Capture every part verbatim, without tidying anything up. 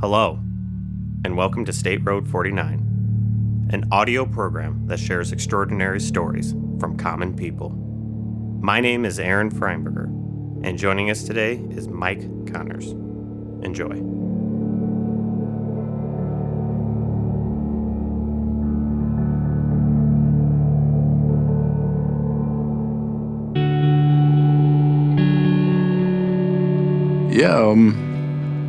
Hello, and welcome to State Road forty-nine, an audio program that shares extraordinary stories from common people. My name is Aaron Freimberger, and joining us today is Mike Connors. Enjoy. Yeah, um...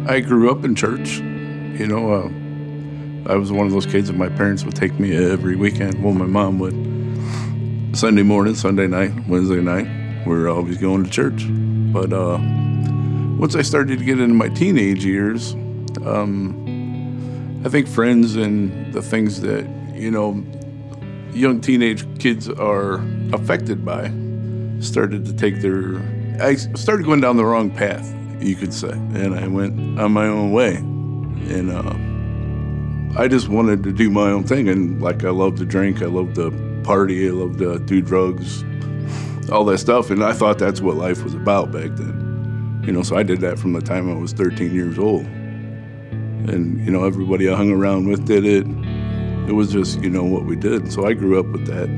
I grew up in church, you know, uh, I was one of those kids that my parents would take me every weekend. Well, my mom would. Sunday morning, Sunday night, Wednesday night, we were always going to church. But uh, once I started to get into my teenage years, um, I think friends and the things that, you know, young teenage kids are affected by started to take their, I started going down the wrong path, you could say, and I went on my own way. And uh, I just wanted to do my own thing. And like, I loved to drink, I loved to party, I loved to do drugs, all that stuff. And I thought that's what life was about back then. You know, so I did that from the time I was thirteen years old. And, you know, everybody I hung around with did it. It was just, you know, what we did. So I grew up with that.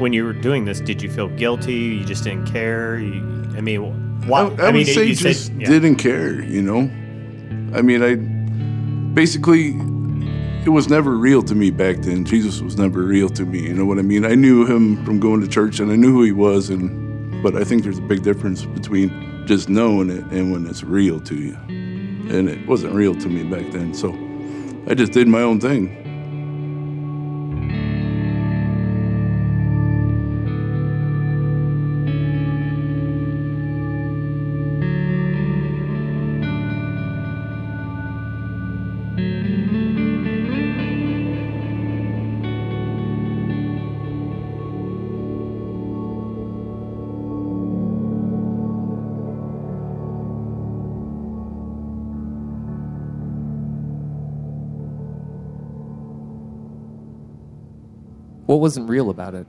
When you were doing this, did you feel guilty? You just didn't care? You, I mean, why? I, I, I would mean, say you just said, yeah. didn't care, you know? I mean, I basically, it was never real to me back then. Jesus was never real to me, you know what I mean? I knew him from going to church, and I knew who he was, and but I think there's a big difference between just knowing it and when it's real to you. And it wasn't real to me back then, so I just did my own thing. What wasn't real about it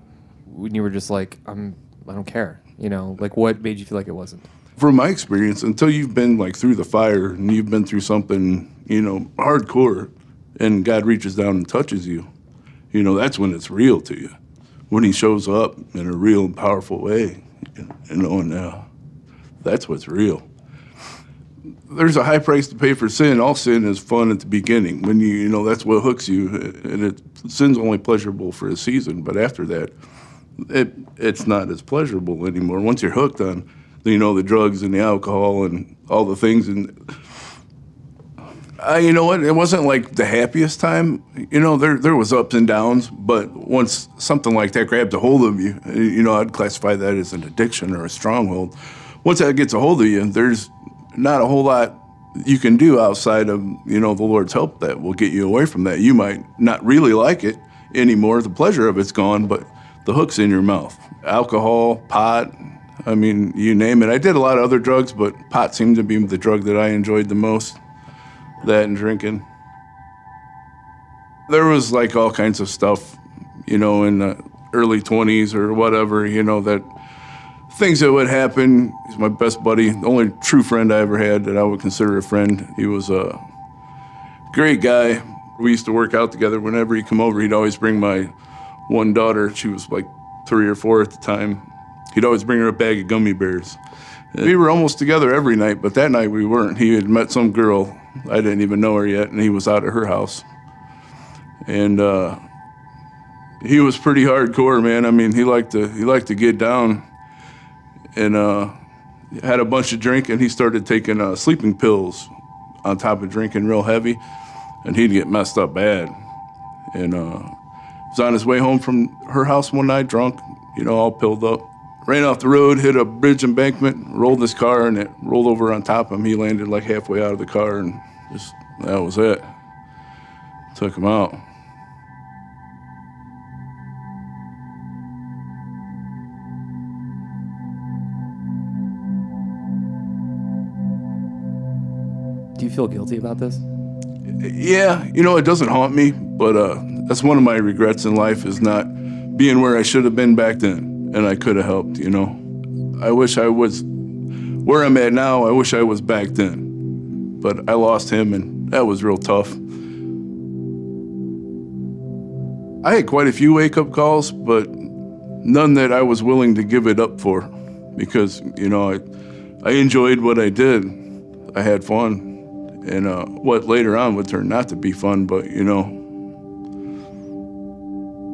when you were just like, I'm, I don't care, you know? Like, what made you feel like it wasn't? From my experience, until you've been, like, through the fire and you've been through something, you know, hardcore, and God reaches down and touches you, you know, that's when it's real to you, when he shows up in a real and powerful way, you know, and uh, that's what's real. There's a high price to pay for sin. All sin is fun at the beginning. When you, you know, that's what hooks you. And it, sin's only pleasurable for a season. But after that, it it's not as pleasurable anymore. Once you're hooked on, you know, the drugs and the alcohol and all the things. And I, you know what? It wasn't like the happiest time. You know, there there was ups and downs. But once something like that grabs a hold of you, you know, I'd classify that as an addiction or a stronghold. Once that gets a hold of you, there's not a whole lot you can do outside of, you know, the Lord's help that will get you away from that. You might not really like it anymore. The pleasure of it's gone, but the hook's in your mouth. Alcohol, pot, I mean, you name it. I did a lot of other drugs, but pot seemed to be the drug that I enjoyed the most, that and drinking. There was like all kinds of stuff, you know, in the early twenties or whatever, you know, that things that would happen. He's my best buddy, the only true friend I ever had that I would consider a friend. He was a great guy. We used to work out together. Whenever he'd come over, he'd always bring my one daughter. She was like three or four at the time. He'd always bring her a bag of gummy bears. We were almost together every night, but that night we weren't. He had met some girl. I didn't even know her yet, and he was out at her house. And uh, he was pretty hardcore, man. I mean, he liked to, he liked to get down. And uh, had a bunch of drink, and he started taking uh, sleeping pills on top of drinking real heavy, and he'd get messed up bad. And uh, he was on his way home from her house one night, drunk, you know, all pilled up. Ran off the road, hit a bridge embankment, rolled his car, and it rolled over on top of him. He landed like halfway out of the car, and just, that was it. Took him out. Do you feel guilty about this? Yeah, you know, it doesn't haunt me, but uh, that's one of my regrets in life, is not being where I should have been back then, and I could have helped, you know. I wish I was Where I'm at now, I wish I was back then. But I lost him, and that was real tough. I had quite a few wake-up calls, but none that I was willing to give it up for, because, you know, I, I enjoyed what I did. I had fun. And uh, what later on would turn not to be fun, but, you know,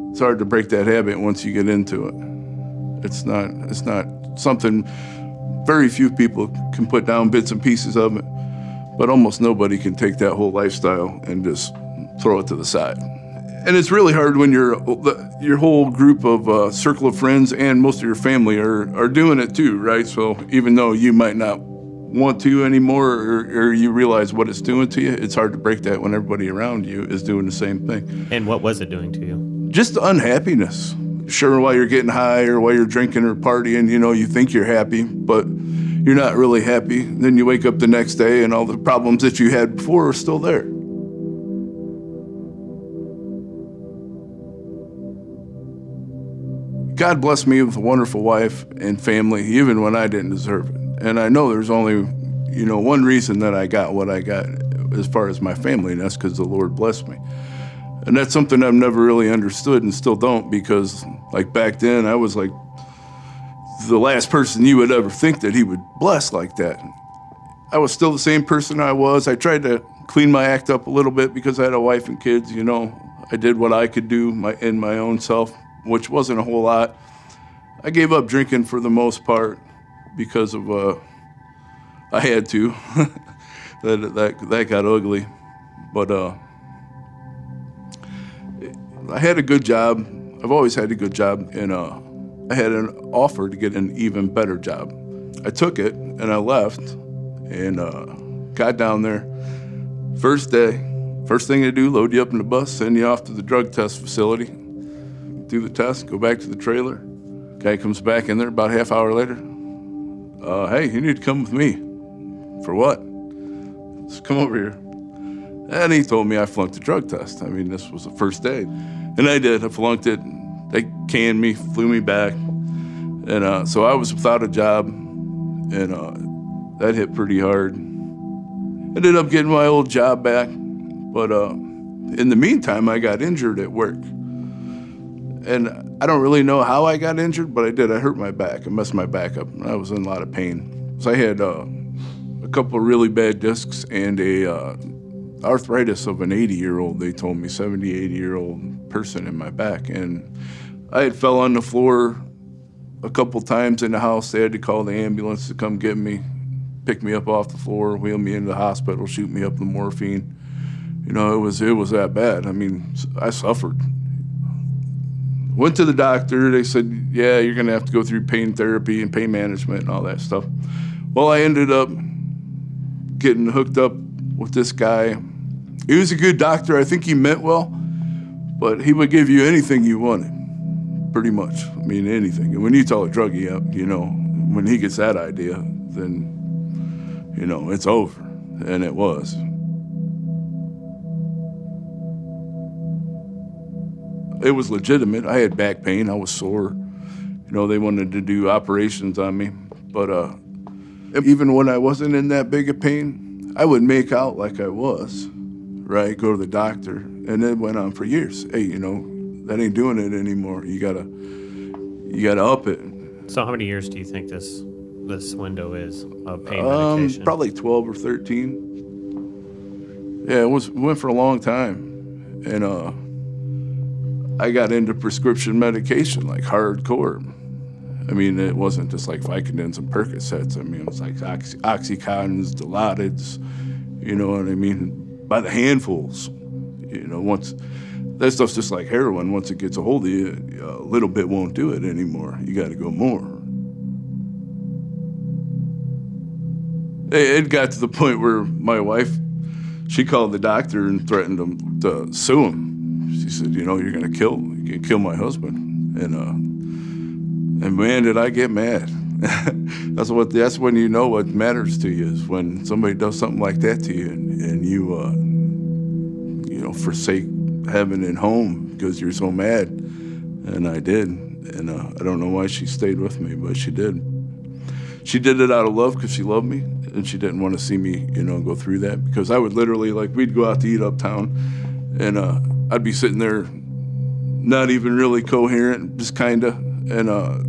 it's hard to break that habit once you get into it. It's not, it's not something very few people can put down bits and pieces of it, but almost nobody can take that whole lifestyle and just throw it to the side. And it's really hard when your your whole group of uh, circle of friends and most of your family are, are doing it too, right? So even though you might not want to anymore, or, or you realize what it's doing to you, it's hard to break that when everybody around you is doing the same thing. And what was it doing to you? Just the unhappiness. Sure, while you're getting high or while you're drinking or partying, you know, you think you're happy, but you're not really happy. Then you wake up the next day and all the problems that you had before are still there. God blessed me with a wonderful wife and family, even when I didn't deserve it. And I know there's only, you know, one reason that I got what I got as far as my family, and that's because the Lord blessed me. And that's something I've never really understood and still don't, because, like, back then I was, like, the last person you would ever think that he would bless like that. I was still the same person I was. I tried to clean my act up a little bit because I had a wife and kids, you know. I did what I could do my, in my own self, which wasn't a whole lot. I gave up drinking for the most part, because of, uh, I had to. that, that, that got ugly. But uh, I had a good job. I've always had a good job, and uh, I had an offer to get an even better job. I took it, and I left, and uh, got down there. First day, first thing they do, load you up in the bus, send you off to the drug test facility, do the test, go back to the trailer. Guy comes back in there about a half hour later. Uh, hey, you need to come with me. For what? Just come over here. And he told me I flunked the drug test. I mean, this was the first day. And I did, I flunked it. They canned me, flew me back. And uh, so I was without a job, and uh, that hit pretty hard. Ended up getting my old job back, but uh, in the meantime, I got injured at work. And I don't really know how I got injured, but I did. I hurt my back. I messed my back up. I was in a lot of pain. So I had uh, a couple of really bad discs and a uh, arthritis of an eighty-year-old, they told me, seventy, eighty-year-old person in my back. And I had fell on the floor a couple times in the house. They had to call the ambulance to come get me, pick me up off the floor, wheel me into the hospital, shoot me up with morphine. You know, it was, it was that bad. I mean, I suffered. Went to the doctor, they said, yeah, you're gonna have to go through pain therapy and pain management and all that stuff. Well, I ended up getting hooked up with this guy. He was a good doctor, I think he meant well, but he would give you anything you wanted, pretty much. I mean, anything. And when you tell a druggie up, you know, when he gets that idea, then, you know, it's over, and it was. It was legitimate. I had back pain. I was sore. You know, they wanted to do operations on me. But uh, even when I wasn't in that big of pain, I would make out like I was, right? Go to the doctor. And it went on for years. Hey, you know, that ain't doing it anymore. You gotta, you gotta up it. So how many years do you think this this window is of pain um, medication? Probably twelve or thirteen. Yeah, it was went for a long time, and uh. I got into prescription medication, like hardcore. I mean, it wasn't just like Vicodins and Percocets. I mean, it was like Oxy Oxycontins, Dilaudids, you know what I mean? By the handfuls, you know, once, that stuff's just like heroin. Once it gets a hold of you, a little bit won't do it anymore. You gotta go more. It got to the point where my wife, she called the doctor and threatened him to sue him. She said, you know, you're going to kill you're gonna kill my husband. And, uh, and man, did I get mad. that's, what, that's when you know what matters to you, is when somebody does something like that to you, and, and you, uh, you know, forsake heaven and home because you're so mad. And I did. And uh, I don't know why she stayed with me, but she did. She did it out of love because she loved me, and she didn't want to see me, you know, go through that. Because I would literally, like, we'd go out to eat uptown, and uh, I'd be sitting there not even really coherent, just kind of, and uh,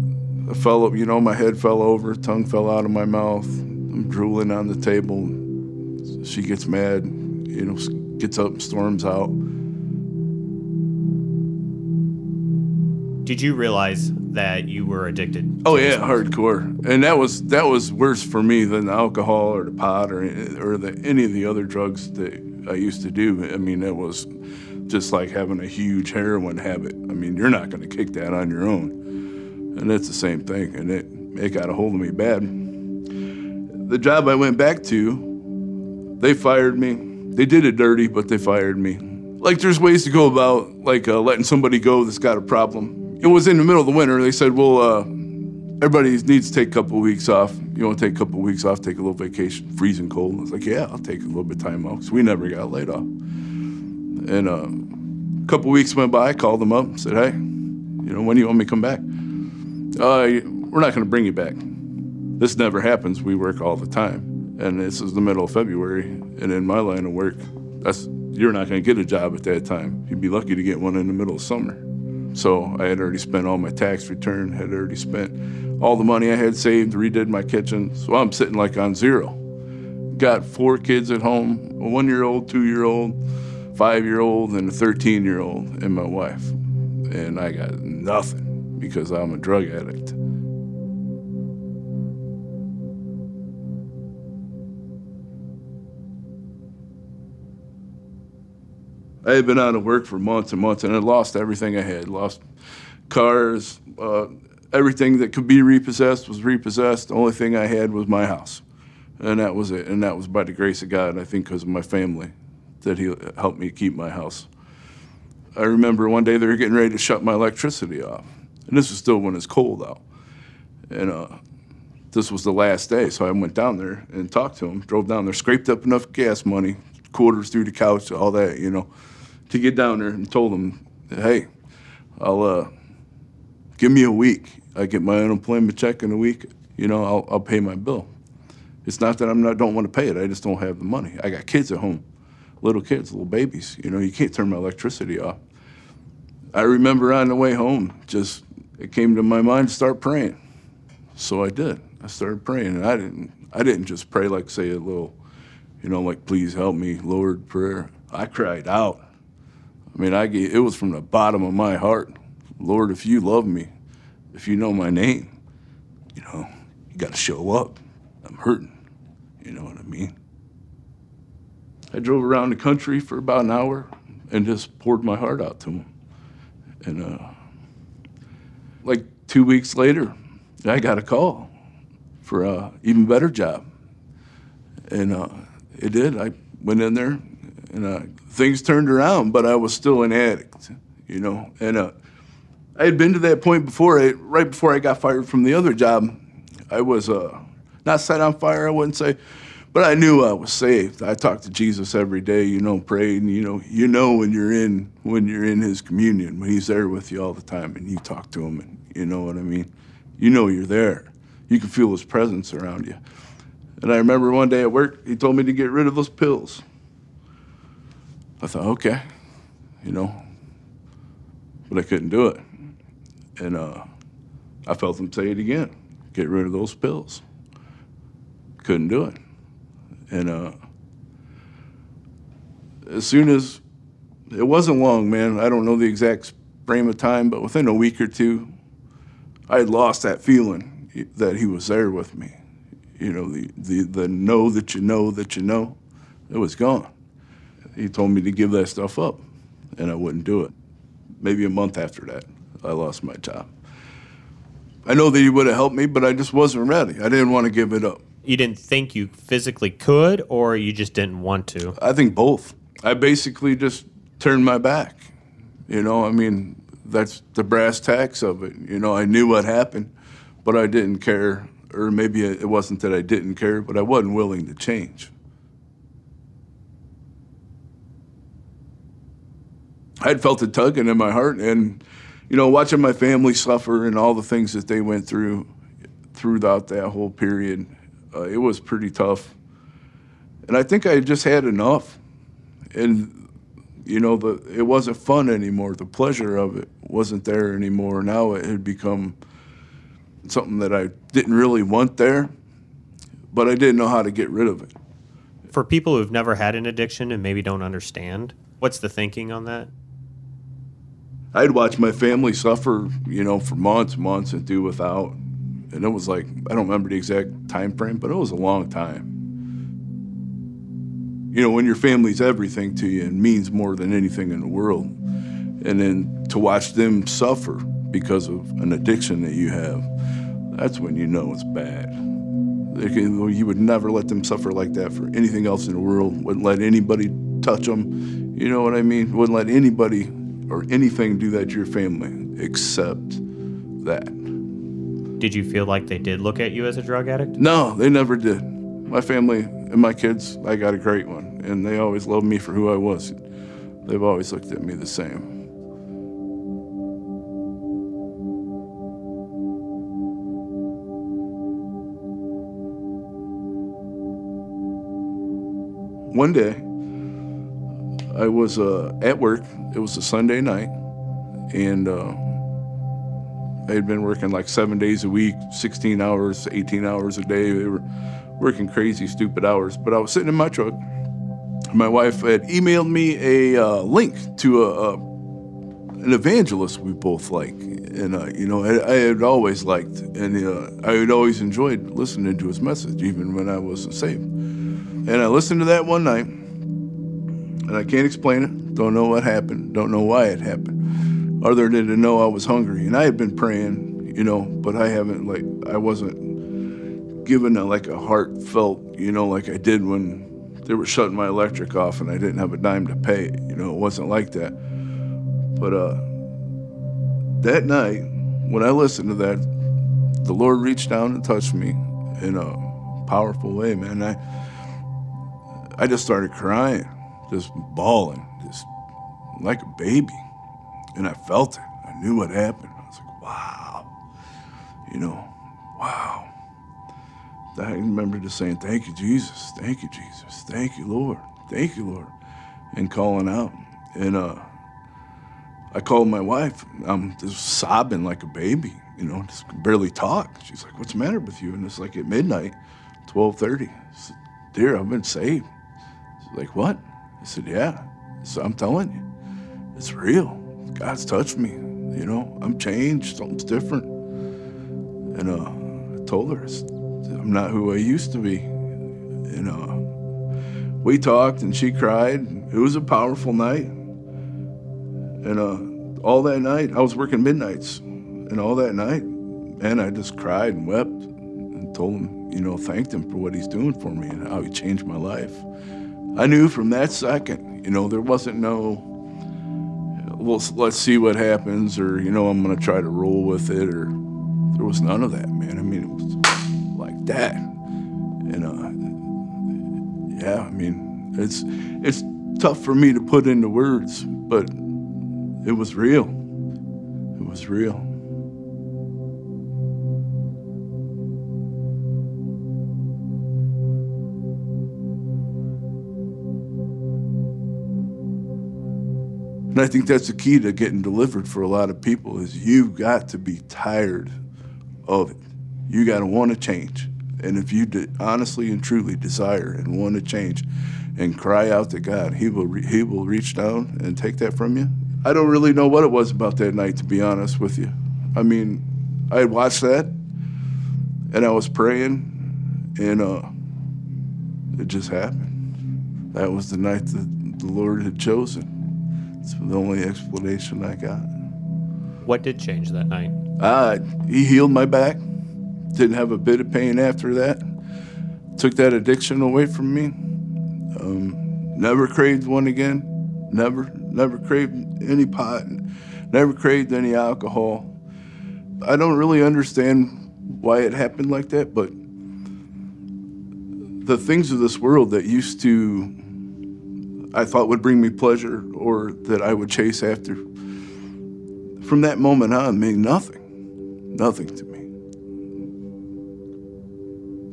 I fell, you know, my head fell over, tongue fell out of my mouth. I'm drooling on the table. She gets mad, you know, gets up and storms out. Did you realize that you were addicted? Oh yeah, hardcore. And that was that was worse for me than the alcohol or the pot or or the, any of the other drugs that I used to do. I mean, it was just like having a huge heroin habit. I mean, you're not going to kick that on your own. And that's the same thing. And it it got a hold of me bad. The job I went back to, they fired me. They did it dirty, but they fired me. Like, there's ways to go about like uh, letting somebody go that's got a problem. It was in the middle of the winter. They said, well, uh, everybody needs to take a couple weeks off. You want to take a couple weeks off, take a little vacation, freezing cold. I was like, yeah, I'll take a little bit of time off, because we never got laid off. And uh, a couple weeks went by. I called them up and said, hey, you know, when do you want me to come back? Uh, we're not going to bring you back. This never happens. We work all the time. And this is the middle of February, and in my line of work, that's you're not going to get a job at that time. You'd be lucky to get one in the middle of summer. So I had already spent all my tax return, had already spent all the money I had saved, redid my kitchen, so I'm sitting like on zero. Got four kids at home, a one-year-old, two-year-old, five-year-old, and a thirteen-year-old, and my wife. And I got nothing because I'm a drug addict. I had been out of work for months and months, and I lost everything I had. Lost cars, uh, everything that could be repossessed was repossessed. The only thing I had was my house, and that was it. And that was by the grace of God, I think, because of my family, that he helped me keep my house. I remember one day they were getting ready to shut my electricity off, and this was still when it's cold out. And uh, this was the last day, so I went down there and talked to him, drove down there, scraped up enough gas money, quarters through the couch, all that, you know, to get down there, and told them, hey, I'll, uh, give me a week. I get my unemployment check in a week, you know, I'll, I'll pay my bill. It's not that I'm not, don't want to pay it, I just don't have the money. I got kids at home, little kids, little babies, you know, you can't turn my electricity off. I remember on the way home, just, it came to my mind to start praying. So I did, I started praying, and I didn't, I didn't just pray like, say, a little, you know, like, please help me, Lord, prayer. I cried out. I mean, I gave, it was from the bottom of my heart. Lord, if you love me, if you know my name, you know, you got to show up. I'm hurting. You know what I mean? I drove around the country for about an hour and just poured my heart out to him. And uh, like two weeks later, I got a call for an even better job. And uh, it did. I went in there, and uh, things turned around, but I was still an addict, you know. And uh, I had been to that point before. I, right before I got fired from the other job, I was uh, not set on fire, I wouldn't say, but I knew I was saved. I talked to Jesus every day, you know, prayed, and you know, you know when you're in when you're in His communion, when He's there with you all the time, and you talk to Him, and you know what I mean. You know you're there. You can feel His presence around you. And I remember one day at work, he told me to get rid of those pills. I thought, okay, you know, but I couldn't do it. And uh, I felt him say it again, get rid of those pills. Couldn't do it. And uh, as soon as, it wasn't long, man, I don't know the exact frame of time, but within a week or two, I had lost that feeling that he was there with me. You know, the, the, the know that you know that you know, it was gone. He told me to give that stuff up, and I wouldn't do it. Maybe a month after that, I lost my job. I know that he would have helped me, but I just wasn't ready. I didn't want to give it up. You didn't think you physically could, or you just didn't want to? I think both. I basically just turned my back. You know, I mean, that's the brass tacks of it. You know, I knew what happened, but I didn't care. Or maybe it wasn't that I didn't care, but I wasn't willing to change. I had felt a tugging in my heart, and, you know, watching my family suffer and all the things that they went through, throughout that whole period. Uh, it was pretty tough. And I think I just had enough. And, you know, the it wasn't fun anymore. The pleasure of it wasn't there anymore. Now it had become something that I didn't really want there, but I didn't know how to get rid of it. For people who've never had an addiction and maybe don't understand, what's the thinking on that? I'd watch my family suffer, you know, for months, months and do without. And it was like, I don't remember the exact time frame, but it was a long time. You know, when your family's everything to you and means more than anything in the world, and then to watch them suffer because of an addiction that you have, that's when you know it's bad. You would never let them suffer like that for anything else in the world. Wouldn't let anybody touch them. You know what I mean? Wouldn't let anybody or anything do that to your family except that. Did you feel like they did look at you as a drug addict? No, they never did. My family and my kids, I got a great one. And they always loved me for who I was. They've always looked at me the same. One day, I was uh, at work. It was a Sunday night, and uh, I had been working like seven days a week, sixteen hours, eighteen hours a day. They were working crazy, stupid hours. But I was sitting in my truck. My wife had emailed me a uh, link to a, a, an evangelist we both like, and uh, you know, I, I had always liked, and uh, I had always enjoyed listening to his message, even when I wasn't saved. And I listened to that one night, and I can't explain it. Don't know what happened. Don't know why it happened, other than to know I was hungry. And I had been praying, you know, but I haven't, like, I wasn't given a, like a heartfelt, you know, like I did when they were shutting my electric off and I didn't have a dime to pay. You know, it wasn't like that. But uh, that night, when I listened to that, the Lord reached down and touched me in a powerful way, man. I. I just started crying, just bawling, just like a baby. And I felt it. I knew what happened. I was like, wow. You know, wow. I remember just saying, thank you, Jesus. Thank you, Jesus. Thank you, Lord. Thank you, Lord. And calling out. And uh, I called my wife. I'm just sobbing like a baby, you know, just barely talk. She's like, what's the matter with you? And it's like at midnight, twelve thirty. I said, dear, I've been saved. Like, what? I said, yeah. So I'm telling you, it's real. God's touched me, you know. I'm changed, something's different. And uh, I told her, I said, I'm not who I used to be. And uh, we talked and she cried. It was a powerful night. And uh, all that night, I was working midnights. And all that night, man, I just cried and wept and told him, you know, thanked him for what he's doing for me and how he changed my life. I knew from that second, you know, there wasn't no, well, let's see what happens, or, you know, I'm going to try to roll with it, or there was none of that, man. I mean, it was like that. And, uh, yeah, I mean, it's, it's tough for me to put into words, but it was real. It was real. And I think that's the key to getting delivered for a lot of people is you've got to be tired of it. You got to want to change. And if you de- honestly and truly desire and want to change and cry out to God, he will, re- he will reach down and take that from you. I don't really know what it was about that night, to be honest with you. I mean, I had watched that and I was praying and uh, it just happened. That was the night that the Lord had chosen. It's the only explanation I got. What did change that night? Uh, he healed my back. Didn't have a bit of pain after that. Took that addiction away from me. Um, never craved one again. Never, never craved any pot. Never craved any alcohol. I don't really understand why it happened like that, but the things of this world that used to I thought would bring me pleasure or that I would chase after, from that moment on, meant nothing, nothing to me.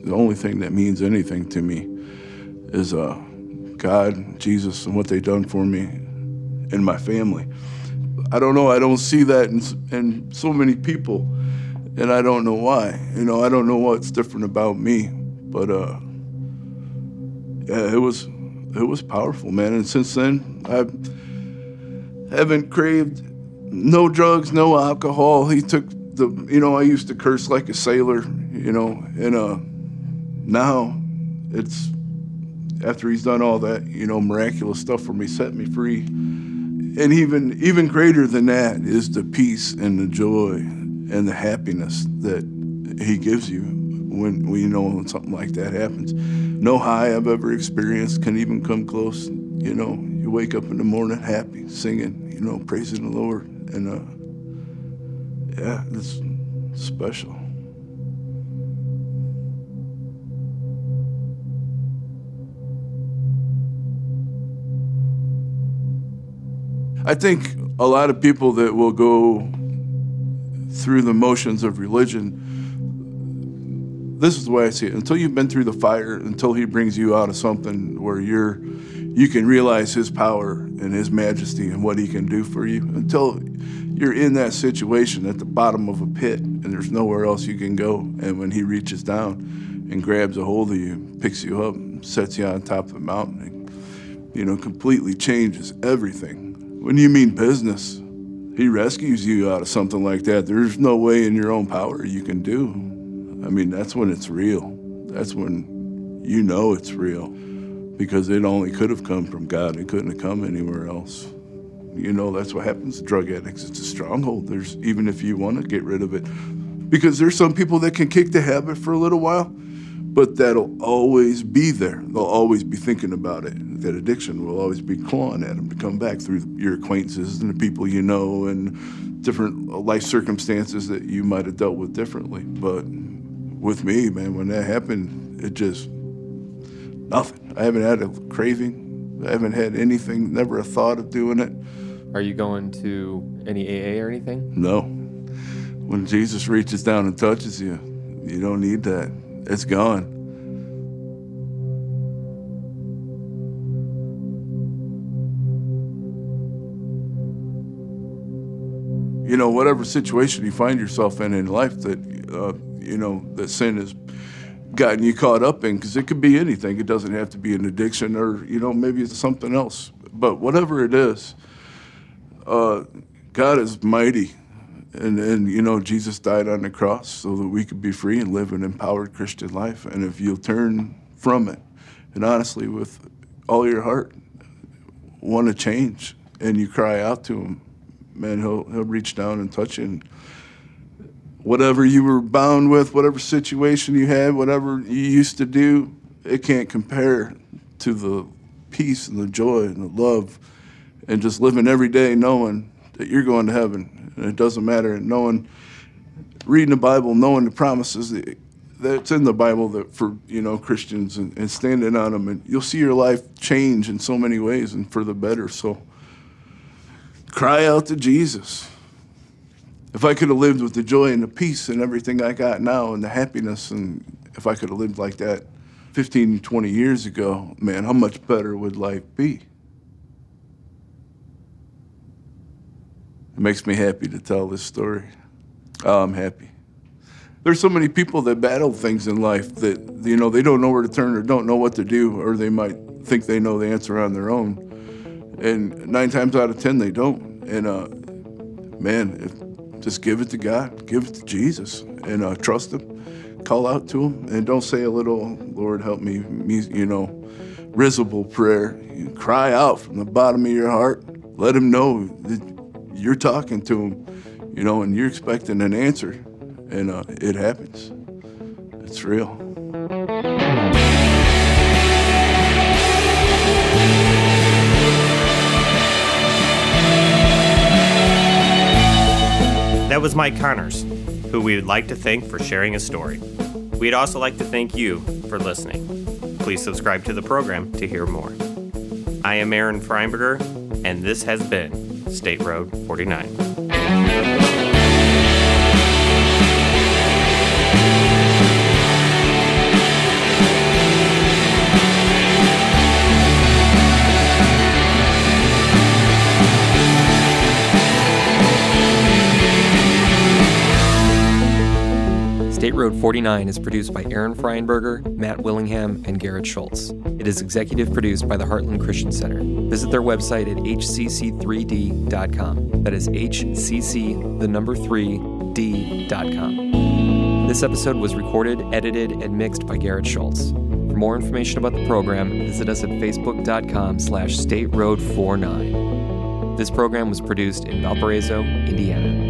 The only thing that means anything to me is uh, God, Jesus, and what they've done for me and my family. I don't know, I don't see that in, in so many people, and I don't know why. You know, I don't know what's different about me, but uh, yeah, it was, it was powerful, man. And since then, I haven't craved no drugs, no alcohol. He took the, you know, I used to curse like a sailor, you know, and uh, now it's, after he's done all that, you know, miraculous stuff for me, set me free. And even even greater than that is the peace and the joy and the happiness that he gives you when, when you know, when something like that happens. No high I've ever experienced can even come close. You know, you wake up in the morning happy, singing, you know, praising the Lord. And uh, yeah, it's special. I think a lot of people that will go through the motions of religion, this is the way I see it, until you've been through the fire, until he brings you out of something where you're, you can realize his power and his majesty and what he can do for you, until you're in that situation at the bottom of a pit and there's nowhere else you can go, and when he reaches down and grabs a hold of you, picks you up, sets you on top of the mountain, and, you know, completely changes everything. When you mean business, he rescues you out of something like that. There's no way in your own power you can do. I mean, that's when it's real. That's when you know it's real, because it only could have come from God. It couldn't have come anywhere else. You know, that's what happens to drug addicts. It's a stronghold. There's, even if you want to get rid of it, because there's some people that can kick the habit for a little while, but that'll always be there. They'll always be thinking about it. That addiction will always be clawing at them to come back through your acquaintances and the people you know and different life circumstances that you might have dealt with differently. But with me, man, when that happened, it just, nothing. I haven't had a craving. I haven't had anything, never a thought of doing it. Are you going to any A A or anything? No. When Jesus reaches down and touches you, you don't need that. It's gone. You know, whatever situation you find yourself in in life that, uh, you know, that sin has gotten you caught up in, because it could be anything. It doesn't have to be an addiction or, you know, maybe it's something else. But whatever it is, uh, God is mighty. And, and, you know, Jesus died on the cross so that we could be free and live an empowered Christian life. And if you'll turn from it, and honestly, with all your heart, want to change, and you cry out to him, man, he'll, he'll reach down and touch you. And whatever you were bound with, whatever situation you had, whatever you used to do, it can't compare to the peace and the joy and the love and just living every day knowing that you're going to heaven. And it doesn't matter. And knowing, reading the Bible, knowing the promises that, that's in the Bible that for, you know, Christians, and, and standing on them. And you'll see your life change in so many ways and for the better. So cry out to Jesus. If I could have lived with the joy and the peace and everything I got now and the happiness, and if I could have lived like that fifteen, twenty years ago, man, how much better would life be? It makes me happy to tell this story. Oh, I'm happy. There's so many people that battle things in life that, you know, they don't know where to turn or don't know what to do, or they might think they know the answer on their own. And nine times out of ten, they don't. And uh, man, if, just give it to God, give it to Jesus, and uh, trust him, call out to him, and don't say a little, Lord, help me, me you know, risible prayer. You cry out from the bottom of your heart. Let him know that you're talking to him, you know, and you're expecting an answer, and uh, it happens. It's real. That was Mike Connors, who we would like to thank for sharing his story. We'd also like to thank you for listening. Please subscribe to the program to hear more. I am Aaron Freimberger, and this has been State Road forty-nine. State Road forty-nine is produced by Aaron Freimberger, Matt Willingham, and Garrett Schultz. It is executive produced by the Heartland Christian Center. Visit their website at h c c three d dot com. That is H C C, the number three, d dot com. This episode was recorded, edited, and mixed by Garrett Schultz. For more information about the program, visit us at facebook.com slash State Road 49. This program was produced in Valparaiso, Indiana.